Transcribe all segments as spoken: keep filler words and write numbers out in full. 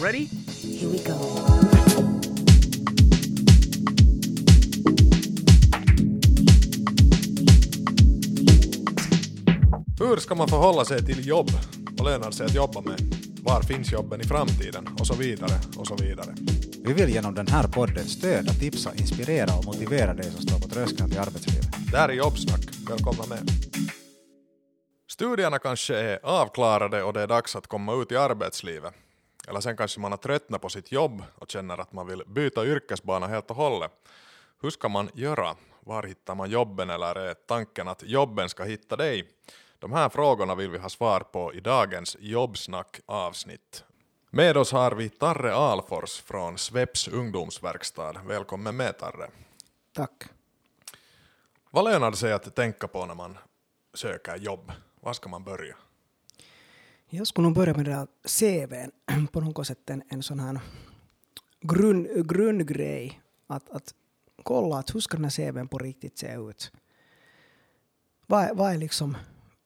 Ready? Here we go. Hur ska man förhålla sig till jobb? Vad lönar sig att jobba med? Var finns jobben i framtiden? Och så vidare, och så vidare. Vi vill genom den här podden stödja, tipsa, inspirera och motivera dig som står på tröskeln till arbetslivet. Det här är Jobbsnack. Välkomna med. Studierna kanske är avklarade och det är dags att komma ut i arbetslivet. Eller sen kanske man har tröttnat på sitt jobb och känner att man vill byta yrkesbana helt och hållet. Hur ska man göra? Var hittar man jobben, eller är tanken att jobben ska hitta dig? De här frågorna vill vi ha svar på i dagens Jobbsnack-avsnitt. Med oss har vi Tarre Ahlfors från Sveps Ungdomsverkstad. Välkommen med, Tarre. Tack. Vad lönar det sig att tänka på när man söker jobb? Var ska man börja? Jag skulle nog börja med den C V:n på något sätt, en, en sån här grund, grundgrej. Att, att kolla att hur ska den här C V:n på riktigt se ut? Vad, vad är liksom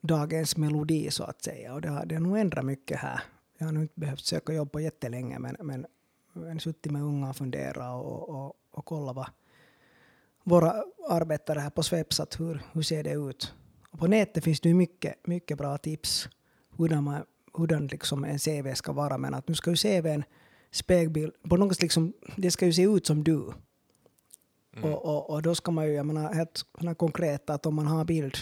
dagens melodi, så att säga? Och det har, det har nog ändrat mycket här. Jag har nog inte behövt söka jobb på jättelänge, men, men jag har suttit med unga och fundera och, och, och kolla vad våra arbetare här på Sveps, att hur, hur ser det ut? Och på nätet finns det mycket, mycket bra tips hur, man, hur den liksom en C V ska vara, men att nu ska ju C V:n spegel på något sätt, liksom, det ska ju se ut som du. Mm. Och, och, och då ska man ju, jag menar, helt konkret, att om man har bild,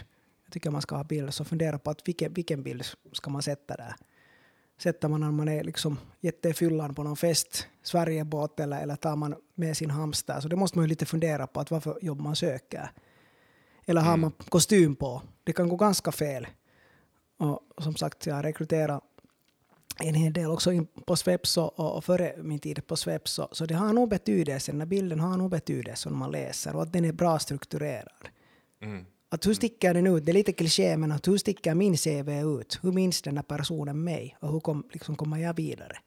jag tycker man ska ha bild, så fundera på att vilken, vilken bild ska man sätta där. Sätter man när man är liksom jättefyllan på någon fest, Sverigebåt, eller, eller tar man med sin hamster. Så det måste man ju lite fundera på, att varför jobb man söker. Eller har mm. man kostym på. Det kan gå ganska fel. Och som sagt, jag rekryterar en hel del också in på Sveps och, och före min tid på Sveps. Så, så det har nog betydelse, den här bilden har nog betydelse när man läser. Och att den är bra strukturerad. Mm. Att hur sticker den ut? Det är lite kliché, men att hur sticker min C V ut? Hur minns den här personen mig? Och hur kom, liksom, kommer jag vidare?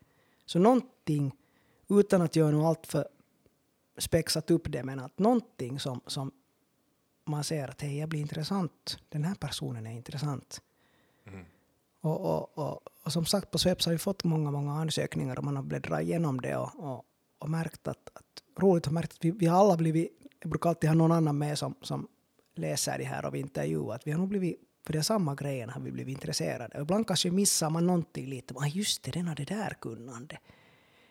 Så någonting, utan att göra något allt för spexat upp det, men att någonting som, som man ser att hej, jag blir intressant. Den här personen är intressant. Mm. Och, och, och, och som sagt, på Sveps har vi fått många, många ansökningar och man har bläddrat igenom det och, och, och märkt att, att roligt har märkt att vi, vi alla blivit, jag brukar alltid ha någon annan med som, som läser det här och vi intervjuar, att vi har nog blivit, för det är samma grejen har vi blivit intresserade. Och ibland kanske missar man någonting lite. Ah, just det, den har det där kunnande.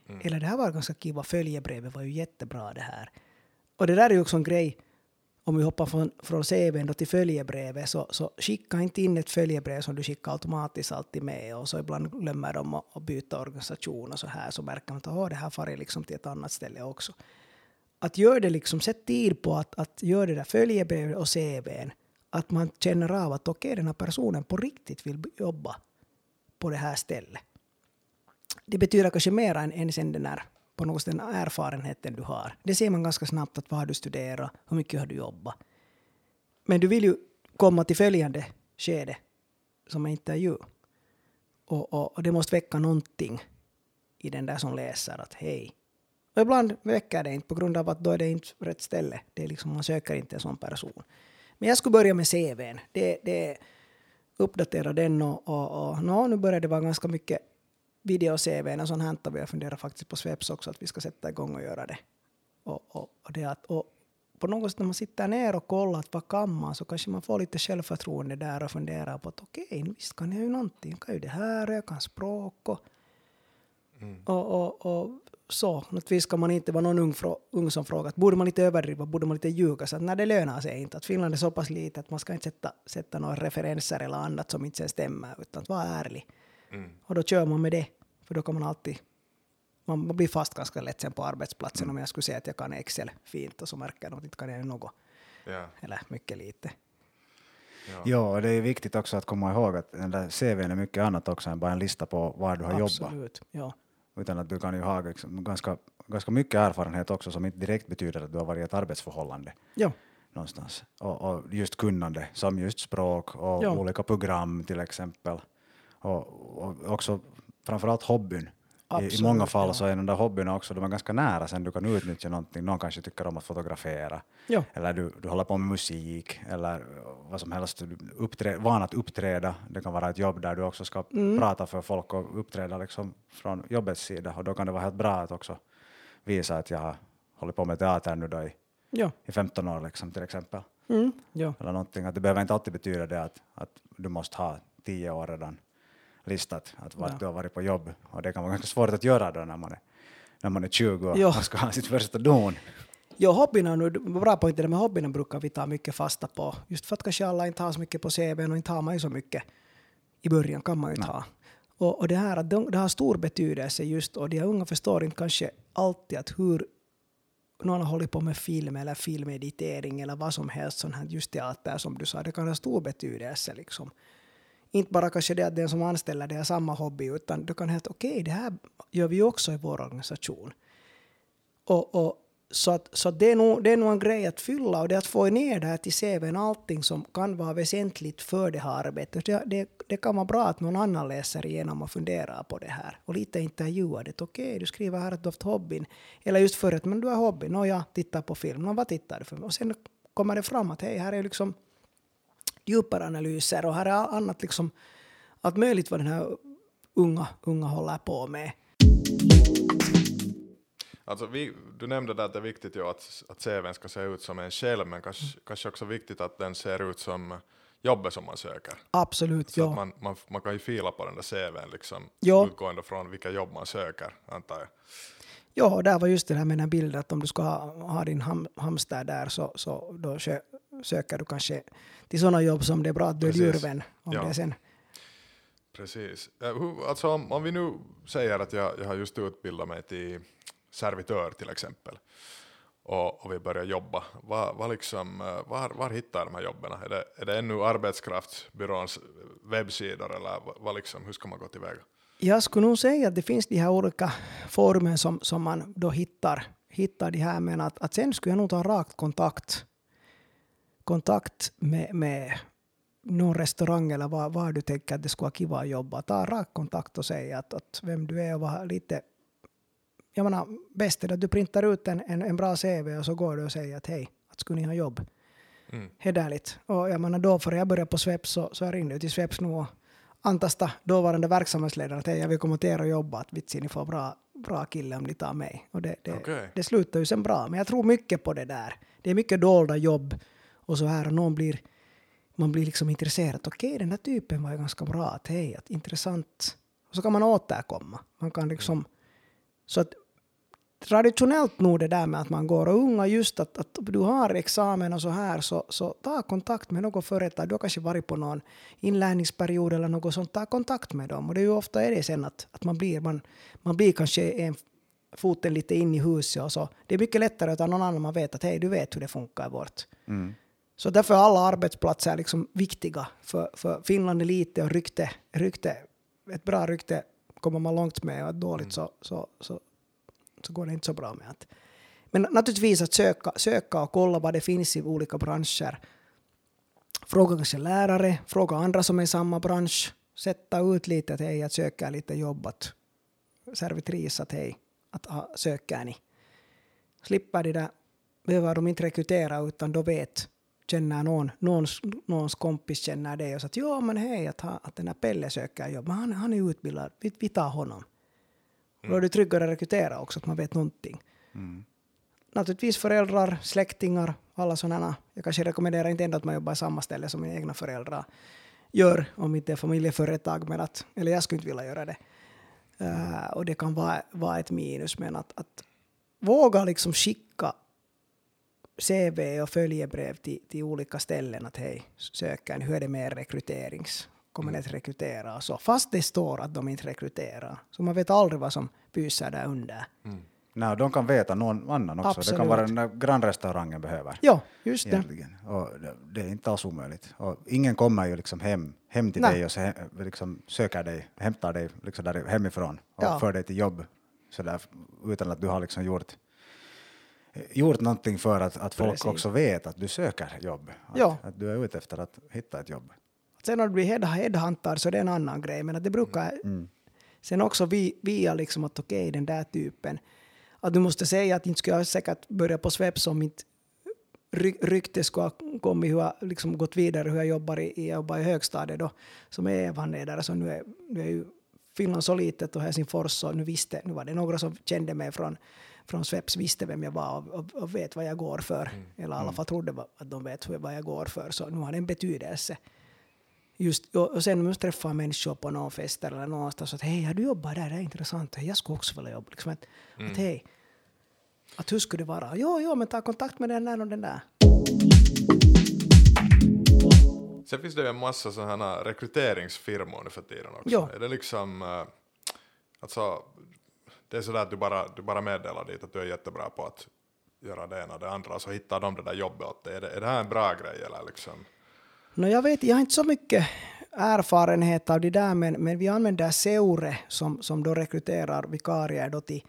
Mm. Eller det här var ganska kiva, följebrevet var ju jättebra det här. Och det där är ju också en grej, om vi hoppar från, från C V:n då till följebrevet, så, så skicka inte in ett följebrev som du skickar automatiskt alltid med, och så ibland glömmer de att byta organisation och så här, så märker man att oh, det här far är liksom till ett annat ställe också. Att göra det liksom, sätt tid på att, att göra det där följebrevet och C V:n. Att man känner av att okej, okay, den här personen på riktigt vill jobba på det här stället. Det betyder kanske mer än, än sen den här, på något sätt, den erfarenheten du har. Det ser man ganska snabbt, att vad har du studerat, hur mycket har du jobbat. Men du vill ju komma till följande skede som är intervju. Och, och, och det måste väcka någonting i den där som läser att hej. Och ibland väcker det inte på grund av att då är det inte rätt ställe. Det är liksom, man söker inte en sån person. Men jag skulle börja med C V:n. Det, det uppdatera den och, och, och no, nu börjar det vara ganska mycket video-C V:n och sånt här. Och jag funderar faktiskt på Sveps också att vi ska sätta igång och göra det. Och, och, och, det att, och på något sätt när man sitter ner och kollar att vad kan man, så kanske man får lite självförtroende där och funderar på att okej, okay, visst kan jag ju någonting. Jag kan ju det här, jag kan språk och, mm. och, och, och så, naturligtvis ska man inte vara någon ung, frå- ung som frågat, borde man lite överdriva, borde man lite ljuga, så att när det lönar sig inte, att Finland är så pass lite att man ska inte sätta, sätta några referenser eller annat som inte stämmer, utan att vara ärlig. Mm. Och då kör man med det, för då kan man alltid, man, man blir fast ganska lätt sen på arbetsplatsen. Mm. Om jag skulle säga att jag kan Excel fint och så märker jag att jag inte kan något, yeah. eller mycket lite. Ja. ja, det är viktigt också att komma ihåg att den där C V:n är mycket annat också än bara en lista på var du har Absolut. jobbat. Ja. Utan att du kan ju ha ganska, ganska mycket erfarenhet också som inte direkt betyder att du har varit i ett arbetsförhållande. Ja. Någonstans. Och, och just kunnande som just språk och ja. olika program till exempel. Och, och också framförallt hobbyn. Absolut, I, I många fall ja. så är den där hobbyn också, de är ganska nära sen du kan utnyttja någonting. Någon kanske tycker om att fotografera. Ja. Eller du, du håller på med musik eller vad som helst, uppträ- van att uppträda. Det kan vara ett jobb där du också ska mm. prata för folk och uppträda liksom från jobbets sida. Och då kan det vara helt bra att också visa att jag har hållit på med teater nu då i, ja. i femton år liksom, till exempel. Mm. Ja. Eller någonting. Att det behöver inte alltid betyda det att, att du måste ha tio år redan listat att ja. du har varit på jobb. Och det kan vara ganska svårt att göra då när man är, när man är tjugo och ja. ska ha sitt första don. Jo, hobbyna nu, bra pointer med hobbyna brukar vi ta mycket fasta på. Just för att kanske alla inte har så mycket på C V:n och inte har man ju så mycket. I början kan man ju inte ha. Och, och det här att de, det har stor betydelse just, och de unga förstår inte kanske alltid att hur någon håller på med film eller filmeditering eller vad som helst sån här just teater som du sa. Det kan ha stor betydelse liksom. Inte bara kanske det att den som anställer det är samma hobby, utan du kan helt okej, okay, det här gör vi också i vår organisation. Och, och Så, att, så att det, är nog, det är nog en grej att fylla, och det är att få ner det här till C V:n, allting som kan vara väsentligt för det här arbetet. Det, det, det kan vara bra att någon annan läser igenom och funderar på det här. Och lite intervjuar det. Okej, okay, du skriver här att du har haft hobbyn. Eller just förut, men du har hobbyn. Och jag tittar på film. Och vad tittar du för? Och sen kommer det fram att hej, här är liksom djupare analyser. Och här är annat liksom, allt möjligt vad den här unga, unga håller på med. Alltså vi, du nämnde där att det är viktigt ju att, att C V:n ska se ut som en själv, men kanske, kanske också viktigt att den ser ut som jobbet som man söker. Absolut, så ja. Att man, man, man kan ju fila på den där C V:n liksom, ja. utgående från vilka jobb man söker, antar jag. Ja, och där var just det här med den bilden att om du ska ha, ha din ham, hamster där så, så då söker du kanske till sådana jobb som det är bra att du är djurvän om ja. det sen. Precis. Alltså om, om vi nu säger att jag, jag har just utbildat mig till servitör till exempel, och, och vi börjar jobba. Va, va liksom, var, var hittar de här jobben? Är det, är det ännu arbetskraftsbyråns webbsidor, eller va, liksom, hur ska man gå tillväga? Jag skulle nog säga att det finns de här olika former som, som man då hittar, hittar det här, men att, att sen skulle jag nog ta rakt kontakt, kontakt med, med någon restaurang eller var, var du tänker att det skulle vara kiva att jobba. Ta rakt kontakt och säga att, att vem du är och var lite. Jag menar, bäst är att du printar ut en, en, en bra C V och så går du och säger att hej, att skulle ni ha jobb? Mm. Hedärligt. Och jag menar, då för jag började på Sveps så, så jag ringde till Sveps nu och antasta dåvarande verksamhetsledaren att hej, jag vill komma till er och jobba, att vitsi, ni får bra, bra kille om ni tar mig. Och det, det, okay. det slutar ju sen bra, men jag tror mycket på det där. Det är mycket dolda jobb och så här, och någon blir, man blir liksom intresserad. Okej, okay, den här typen var ju ganska bra, att hej, att intressant. Och så kan man återkomma. Man kan liksom, mm. så att traditionellt nog det där med att man går och unga just att, att du har examen och så här, så, så ta kontakt med något företag. Du har kanske varit på någon inlärningsperiod eller något sånt, ta kontakt med dem. Och det är ju ofta är det sen att, att man, blir, man, man blir kanske en, foten lite in i huset och så. Det är mycket lättare att någon annan man vet att hej, du vet hur det funkar vårt. Mm. Så därför är alla arbetsplatser liksom viktiga för, för Finland är lite och rykte, rykte, ett bra rykte kommer man långt med, och ett dåligt mm. så, så, så så går det inte så bra med att. Men naturligtvis att söka, söka och kolla vad det finns i olika branscher. Fråga kanske lärare, fråga andra som är i samma bransch. Sätta ut lite att hej, att söka lite jobbat. Servitris att hej, att ha, söker ni. Slippa det där, behöver de inte rekrytera, utan då vet, känner någon, någons, någons kompis känner det och så att ja men hej, att, att den här Pelle söker jobb, men han, han är utbildad, vi, vi tar honom. Mm. Då är det tryggare att rekrytera också, att man vet någonting. Mm. Naturligtvis föräldrar, släktingar, alla sådana. Jag kanske rekommenderar inte ändå att man jobbar i samma ställe som mina egna föräldrar gör, om inte är familjeföretag, men att, eller jag skulle inte vilja göra det. Uh, och det kan vara, vara ett minus, men att, att våga liksom skicka C V och följebrev till, till olika ställen, att hej, söker ni, hur är det med rekryterings? Kommer mm. att rekrytera så. Fast det står att de inte rekryterar. Så man vet aldrig vad som pyser där under. Mm. Nej, de kan veta någon annan också. Absolut. Det kan vara den grannrestaurangen behöver. Ja, just egentligen. Det. Och det är inte alls omöjligt. Och ingen kommer ju liksom hem, hem till Nej. dig och se, liksom söker dig, hämtar dig liksom där hemifrån och ja. för dig till jobb. Så där, utan att du har liksom gjort, gjort någonting för att, att folk Precis. också vet att du söker jobb. Att, ja. att du är ute efter att hitta ett jobb. Sen om du blir headhuntad så det är en annan grej. Men att det brukar mm. sen också vi, via liksom att okej, okay, den där typen. Att du måste säga att inte ska jag säkert börja på Sveps om inte rykte ska komma hur jag liksom gått vidare, hur jag jobbar i, jag jobbar i högstadiet då, som är evhandledare, så nu är, nu är ju Finland så litet och Helsingfors, så nu visste, nu var det några som kände mig från, från Sveps, visste vem jag var och, och, och vet vad jag går för, mm. eller i alla fall trodde att de vet vad jag går för, så nu har det en betydelse. Just, och sen måste jag träffa människor på någon fest eller någonstans, så att hej, har du jobbat där, det är intressant, jag skulle också vilja jobba, liksom att, mm. att hej, att hur skulle det vara? Jo, jo, men ta kontakt med den där och den där. Sen finns det ju en massa sådana här rekryteringsfirmor nu för tiden också. Jo. Är det liksom, alltså, det är sådär att du bara, du bara meddelar dit att du är jättebra på att göra det ena och det andra, så hittar de det där jobbet åt dig. Är det, är det här en bra grej eller liksom? No, jag vet, jag har inte så mycket erfarenhet av det där, men, men vi använder Seure som, som då rekryterar vikarier då till,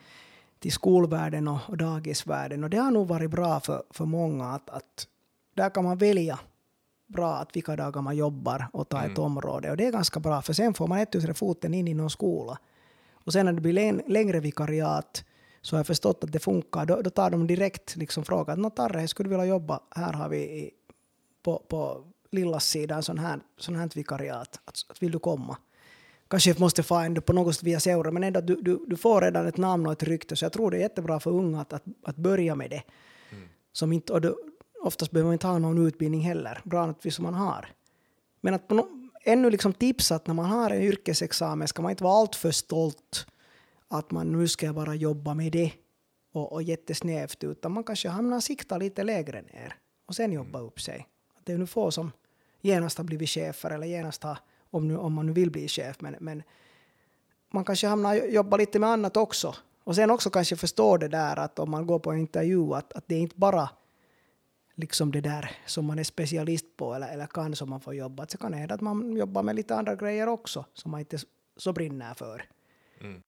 till skolvärlden och, och dagisvärlden, och det har nog varit bra för, för många att, att där kan man välja bra att vilka dagar man jobbar och tar mm. ett område, och det är ganska bra, för sen får man ett yttre foten in i någon skola, och sen när det blir l- längre vikariat, så har jag förstått att det funkar, då, då tar de direkt liksom frågan, nå Tarre, skulle du vilja jobba, här har vi i, på, på Lillas sidan sån här, sån här vikariat, att, att vill du komma? Kanske måste få ändå på något sätt via Seura, men ändå du, du, du får redan ett namn och ett rykte, så jag tror det är jättebra för unga att, att, att börja med det. Mm. Som inte, och då, oftast behöver man inte ha någon utbildning heller, bra naturligtvis som man har. Men att no, ännu liksom tipsa att när man har en yrkesexamen ska man inte vara allt för stolt att man nu ska bara jobba med det och, och jättesnävt, utan man kanske hamnar sikta lite lägre ner och sen jobba mm. upp sig. Att det är nu få som genast har blivit chefer eller genast har, om, nu, om man nu vill bli chef, men, men man kanske hamnar jobba lite med annat också. Och sen också kanske förstå det där att om man går på en intervju att, att det är inte bara liksom det där som man är specialist på eller, eller kan som man får jobba. Att så kan det hända att man jobbar med lite andra grejer också som man inte så brinner för. Mm.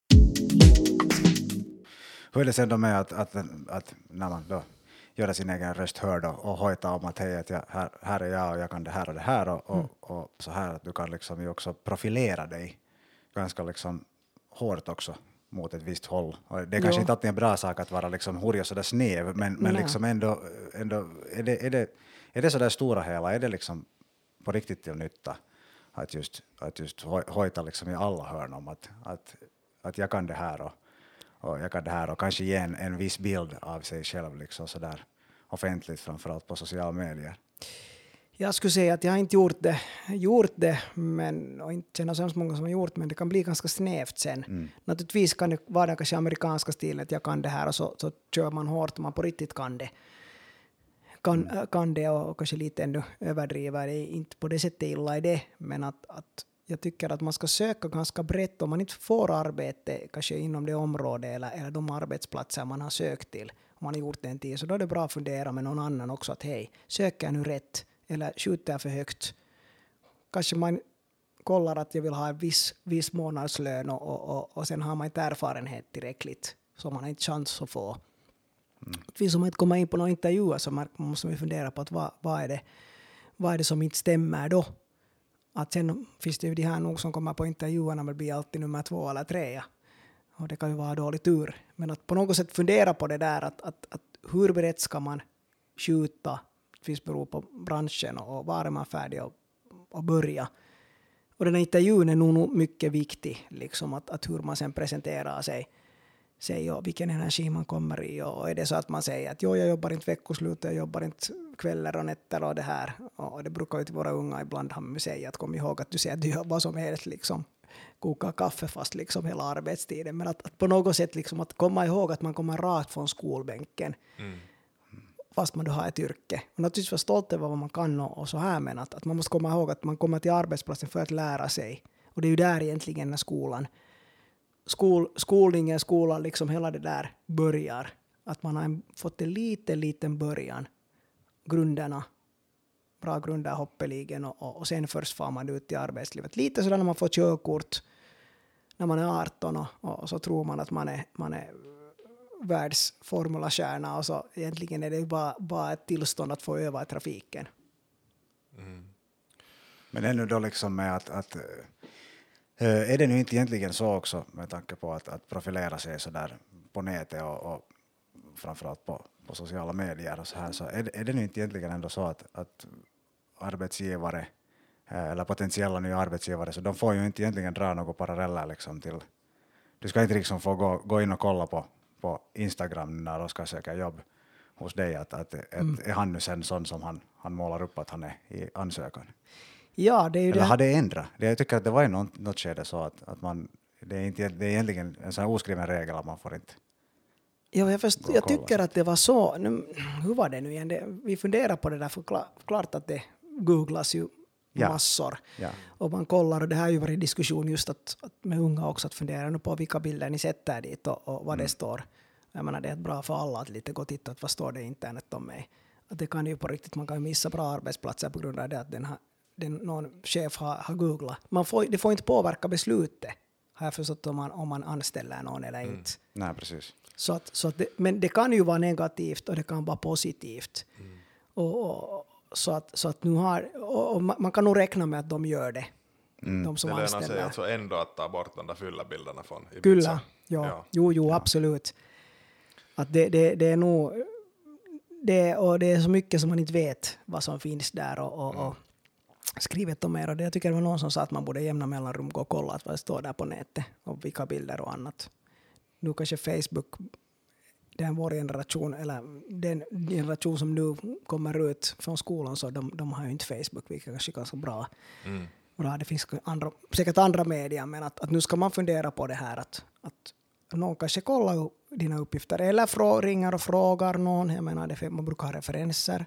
Hur är det sen då med att, att, att när man då göra sin egen röst hörd och, och hojta om att hej, att jag, här, här är jag och jag kan det här och det här och, och, mm. och så här, att du kan liksom ju också profilera dig ganska liksom hårt också mot ett visst håll. Och det är kanske jo. inte alltid en bra sak att vara liksom hurrig och sådär snev, men, men liksom ändå, ändå är det, är det, är det sådär stora hela, är det liksom på riktigt till nytta att just, att just hojta liksom i alla hörn om att, att, att jag kan det här och Och jag kan det här och kanske ge en, en viss bild av sig själv liksom så där offentligt, framförallt på sociala medier. Jag skulle säga att jag har inte gjort det, gjort det men, och inte känner så många som har gjort, men det kan bli ganska snävt sen. Mm. Naturligtvis kan det vara den kanske amerikanska stilen att jag kan det här och så, så kör man hårt om man på riktigt kan det. Kan, mm. kan det och, och kanske lite ändå överdriva det, inte på det sättet illa i det, men att, att jag tycker att man ska söka ganska brett om man inte får arbete kanske inom det område eller, eller de arbetsplatser man har sökt till. Om man har gjort det en tid, så då är det bra att fundera med någon annan också att hej, söker jag nu rätt eller skjuter jag för högt? Kanske man kollar att jag vill ha en viss, viss månadslön och, och, och, och sen har man inte erfarenhet tillräckligt så man har inte chans att få. Mm. Om man inte kommer in på någon intervju så man måste man fundera på att vad, vad, är det, vad är det som inte stämmer då? Att sen finns det ju de här nog som kommer på intervjuerna, men blir alltid nummer två eller tre. Och det kan ju vara dålig tur. Men att på något sätt fundera på det där, att, att, att hur brett ska man skjuta? Det finns beror på branschen och, och var är man färdig och, och börja. Och den här intervjun är nog mycket viktig, liksom att, att hur man sen presenterar sig. Säg, ja, vilken energi man kommer i. Och är det så att man säger att jo, jag jobbar inte veckoslut, jag jobbar inte kvällar och nätter och det här. Och det brukar ju till våra unga ibland säga att kom ihåg att du säger att du jobbar som helst, liksom koka kaffe fast liksom hela arbetstiden. Men att, att på något sätt liksom att komma ihåg att man kommer rakt från skolbänken mm. fast man då har ett yrke. Och naturligtvis vara stolt över vad man kan och så här, men att, att man måste komma ihåg att man kommer till arbetsplatsen för att lära sig. Och det är ju där egentligen när skolan Skol, skolningen, skolan, liksom hela det där börjar. Att man har fått en liten, liten början. Grunderna, bra grunder, hoppeligen och, och, och sen först får man ut i arbetslivet. Lite sådär när man får körkort när man är arton och, och så tror man att man är, man är världsformulakärna och så egentligen är det bara, bara ett tillstånd att få öva i trafiken. Mm. Men ännu då liksom med att, att är det nu inte egentligen så också med tanke på att, att profilera sig sådär på nätet och, och framförallt på, på sociala medier och så här, så är, är det nu inte egentligen ändå så att, att arbetsgivare eller potentiella nya arbetsgivare, så de får ju inte egentligen dra något paralleller liksom till, du ska inte liksom få gå, gå in och kolla på, på Instagram när de ska söka jobb hos dig, att, att, att mm. är han nu sen sån som han, han målar upp att han är i ansökan? Ja, det är ju eller det. Har det ändrat? Jag tycker att det var ju något, något skede så att, att man, det är, inte, det är egentligen en sån här oskriven regel att man får inte. Ja, jag, först, jag tycker att det var så, nu, hur var det nu igen? Det, vi funderar på det där, för klar, klart att det googlas ju ja. massor. Ja. Och man kollar, och det här har ju varit en diskussion just att, att med unga också, att fundera på vilka bilder ni sätter dit och, och vad mm. det står. Jag menar, det är bra för alla att lite gå och titta att vad står det i internet om mig. Att det kan ju på riktigt, man kan missa bra arbetsplatser på grund av det att den har, den, någon chef har, har googlat. Man får, det får inte påverka beslutet, har jag förstått, om man, om man anställer någon eller mm. inte. Nej, precis. Så att, så att det, men det kan ju vara negativt och det kan vara positivt. Mm. Och, och, så, att, så att nu har, och, och man kan nog räkna med att de gör det. Mm. De som det anställer. Det lönar sig alltså ändå att ta bort de där fylla bilderna från Ibiza. Kyllä, ja. Ja. Jo, jo, ja. absolut. Att det, det, det är nog det, och det är så mycket som man inte vet vad som finns där och, och, mm. och skrivet om er, och det jag tycker det var någon som sa att man borde jämna mellanrum gå och kolla att vad det står där på nätet och vilka bilder och annat. Nu kanske Facebook, den vår generation eller den generation som nu kommer ut från skolan, så de, de har ju inte Facebook, vilket kanske är ganska bra. Mm. bra. Det finns andra, säkert andra medier, men att, att nu ska man fundera på det här att, att någon kanske kollar dina uppgifter eller frå- ringer och frågar någon. Jag menar, det, man brukar ha referenser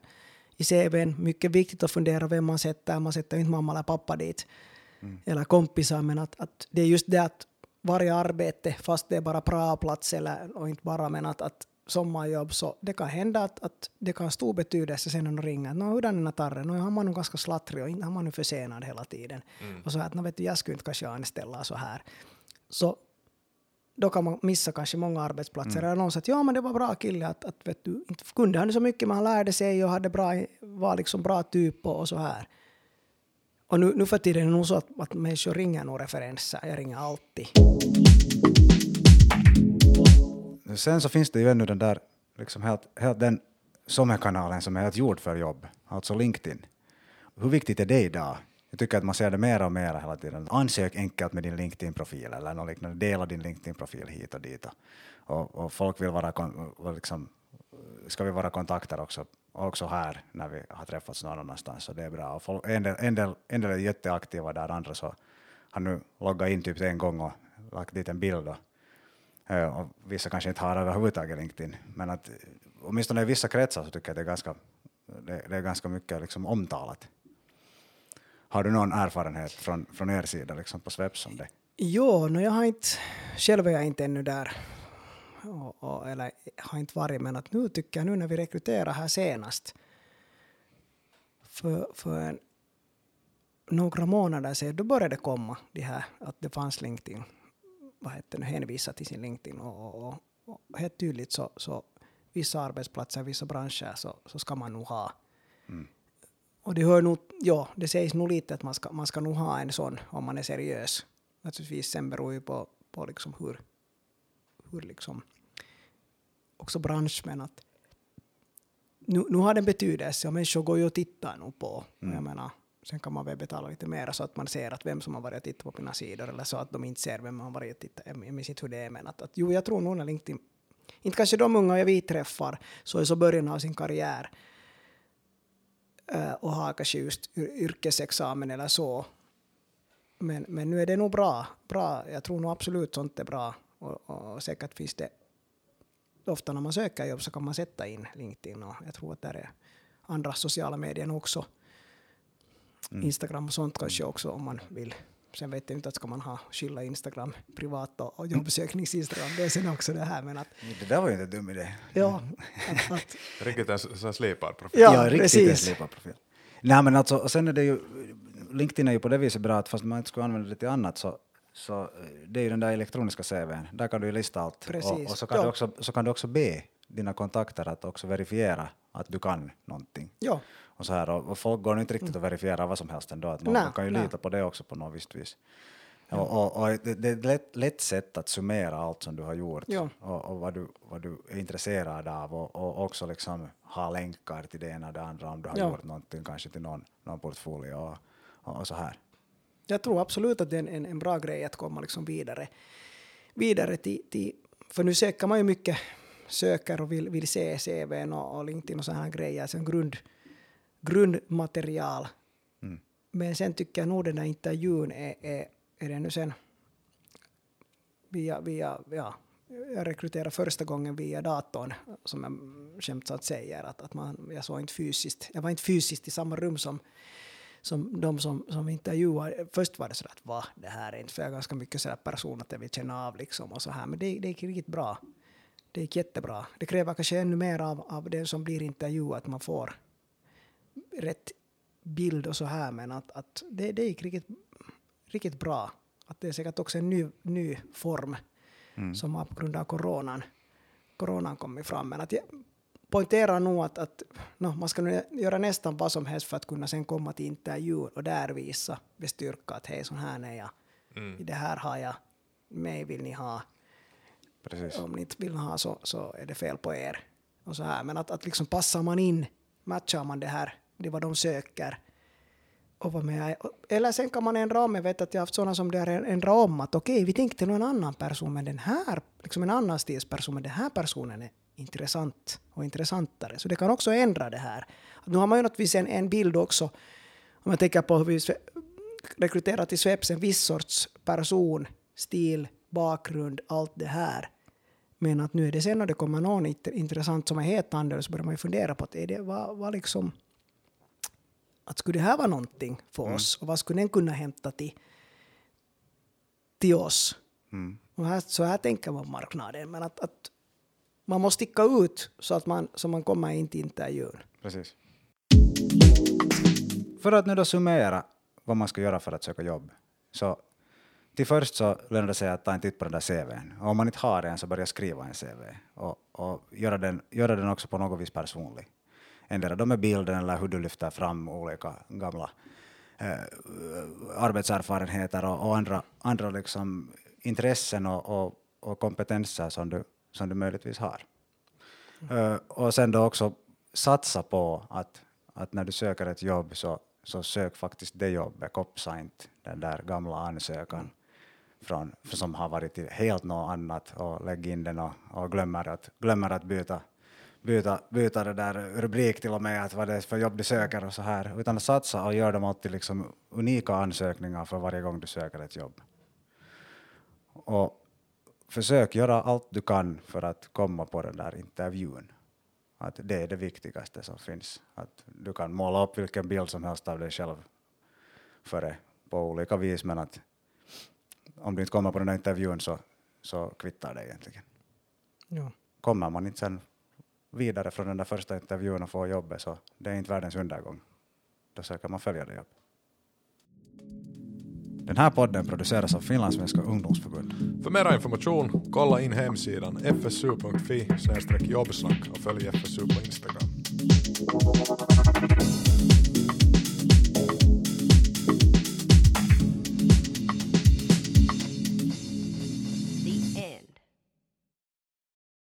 i C V:n. Mycket viktigt att fundera vem man sätter. Man sätter inte mamma eller pappa dit mm. eller kompisar. Men att, att det är just det att varje arbete, fast det är bara bra plats eller, och inte bara, men att, att sommarjobb, så det kan hända att, att det kan ha stor betydelse sen när de ringer. Nå, hur är den här tarren? Nå, har man nog ganska slattrig och har man nu försenad hela tiden. Mm. Och så att, nå vet du, jag skulle inte kanske anställa så här. Så då kan man missa kanske många arbetsplatser. Mm. Eller någon sa att ja, men det var bra kille, att, att vet du, inte kunde han så mycket, men han lärde sig och hade bra, var liksom bra typ och, och så här. Och nu, nu för tiden är det nog så att, att människor ringer några referenser. Jag ringer alltid. Sen så finns det ju ännu den där, liksom helt, helt den sommarkanalen som är helt gjord för jobb. Alltså LinkedIn. Hur viktigt är det idag? Jag tycker att man ser det mer och mer hela tiden. Ansök enkelt med din LinkedIn-profil eller något liknande. Dela din LinkedIn-profil hit och dit. Och, och folk vill vara, kon- liksom, ska vi vara kontakter också, också här när vi har träffats någon annanstans. Så det är bra. Och folk, en, del, en, del, en del är jätteaktiva där, andra så har nu loggat in typ en gång och lagt dit en bild. Och, och vissa kanske inte har överhuvudtaget LinkedIn. Men att, åtminstone i vissa kretsar så tycker jag att det är ganska, det, det är ganska mycket liksom omtalat. Har du någon erfarenhet från, från er sida liksom på Sveps om det? Jo, no, jag har inte, själv är jag inte ännu där. Och, och, eller har inte varit, men att nu tycker jag nu när vi rekryterar här senast. För, för en, några månader sedan, då började det komma det här att det fanns LinkedIn. Vad heter det? Hänvisa till sin LinkedIn. Och, och, och, och helt tydligt så, så vissa arbetsplatser, vissa branscher så, så ska man nog ha. Mm. Och det hör nog, ja, det sägs nog lite att man ska, man ska nog ha en sån om man är seriös. Naturligtvis sen beror ju på, på liksom hur, hur liksom, också bransch, men att nu, nu har den betydelse och människor går ju och tittar nog på. Mm. Jag menar, sen kan man väl betala lite mer så att man ser att vem som har varit och tittat på mina sidor eller så att de inte ser vem man har varit och tittat. Jag minns inte hur det är, men att, att jo, jag tror nog när LinkedIn, inte kanske de unga vi träffar så är så början av sin karriär. Och ha kanske just yrkesexamen eller så. Men, men nu är det nog bra. bra. Jag tror nog absolut sånt är bra. Och, och säkert finns det. Ofta när man söker jobb så kan man sätta in LinkedIn. Och jag tror att det är andra sociala medier också. Mm. Instagram och sånt kanske också om man vill. Sen vet jag inte att ska man ha skylla Instagram privat och jobbsöknings-Instagram. Det är sen också det här. Men att, det där var ju inte dum idé. Ja. Att, att, riktigt en sån slipad profil. Ja, ja riktigt en slipad profil. Nej, men alltså, och sen är det ju, LinkedIn är ju på det viset bra att fast man inte skulle använda det till annat så, så det är ju den där elektroniska C V:n. Där kan du ju lista allt. Precis. Och, och så, kan ja. du också, så kan du också be dina kontakter att också verifiera att du kan någonting. Ja. Och, så här, och folk går inte riktigt att verifiera vad som helst ändå. Att man nej, kan ju nej. lita på det också på något visst vis. Ja. Och, och det, det är ett lätt, lätt sätt att summera allt som du har gjort, ja. och, och vad, du, vad du är intresserad av, och, och också liksom ha länkar till det ena och det andra om du har ja. gjort någonting, kanske till någon, någon portfolio och, och, och så här. Jag tror absolut att det är en, en bra grej att komma liksom vidare, vidare till, till, för nu söker man ju mycket, söker och vill, vill se C V:n och, och LinkedIn och så här grejer, så grund, grundmaterial. Mm. Men sen tycker jag nog den där intervjun är, är är det nu sen via, via, ja, jag rekryterade första gången via datorn, som jag skämtsamt säger, att, att man, jag, såg inte fysiskt, jag var inte fysiskt i samma rum som, som de som, som intervjuade. Först var det sådär att va, det här är inte, för jag är ganska mycket sådär person att jag vill känna av liksom och så här, men det, det gick riktigt bra. Det gick jättebra. Det kräver kanske ännu mer av, av den som blir intervjuad, att man får rätt bild och så här, men att, att det, det gick riktigt riktigt bra. Att det är säkert också en ny, ny form mm. som på grund av coronan, coronan kommer fram. Men att jag poängterar nog att, att no, man ska nu göra nästan vad som helst för att kunna sen komma till intervjun och där visa, bestyrka att hej, sån här är jag. Mm. I det här har jag, mig vill ni ha. Precis. Om ni inte vill ha så, så är det fel på er. Och så här. Men att, att liksom passar man in, matchar man det här, det är vad de söker. Med. Eller sen kan man ändra om, jag vet att jag har haft sådana som det har ändrat om, att okej, okay, vi tänkte nog en annan person, men den här, liksom en annan stilsperson, men den här personen är intressant och intressantare, så det kan också ändra det här. Nu har man ju något en, en bild också, om man tänker på hur vi rekryterar till Sveps, en viss sorts person, stil, bakgrund, allt det här, men att nu är det sen när det kommer någon intressant som är helt annorlunda, så börjar man ju fundera på att är det, vad, vad liksom att skulle det här vara någonting för mm. oss, och vad skulle den kunna hämta till, till oss? Mm. Och här, så här tänker man på marknaden, men att, att man måste sticka ut så att man, så man kommer in till intervjun. Precis. För att nu då summera vad man ska göra för att söka jobb, så till först så lönar det sig att ta en titt på den där C V:n. Och om man inte har en, så börja skriva en C V och, och göra, den, göra den också på något vis personlig. Ändra de med bilden eller hur du lyfter fram olika gamla eh, arbetserfarenheter och, och andra, andra liksom intressen och, och, och kompetenser som du, som du möjligtvis har. Mm. Uh, och sen då också satsa på att, att när du söker ett jobb, så, så sök faktiskt det jobbet. Kopsa inte den där gamla ansökan från, som har varit helt något annat, och lägg in den och, och glömmer, att, glömmer att byta Byta, byta det där rubrik till och med, att vad det är för jobb du söker och så här, utan att satsa och gör dem alltid liksom unika ansökningar för varje gång du söker ett jobb. Och försök göra allt du kan för att komma på den där intervjun. Att det är det viktigaste som finns. Att du kan måla upp vilken bild som helst av dig själv för det på olika vis, men att om du inte kommer på den där intervjun, så, så kvittar det egentligen. Ja. Kommer man inte sen vidare från den där första intervjun och få jobbet, så det är inte världens undergång. Då söker man följande jobb. Den här podden produceras av Finlandssvenska Ungdomsförbund. För mer information, kolla in hemsidan f s u punkt f i slash jobbsnack och följ F S U på Instagram.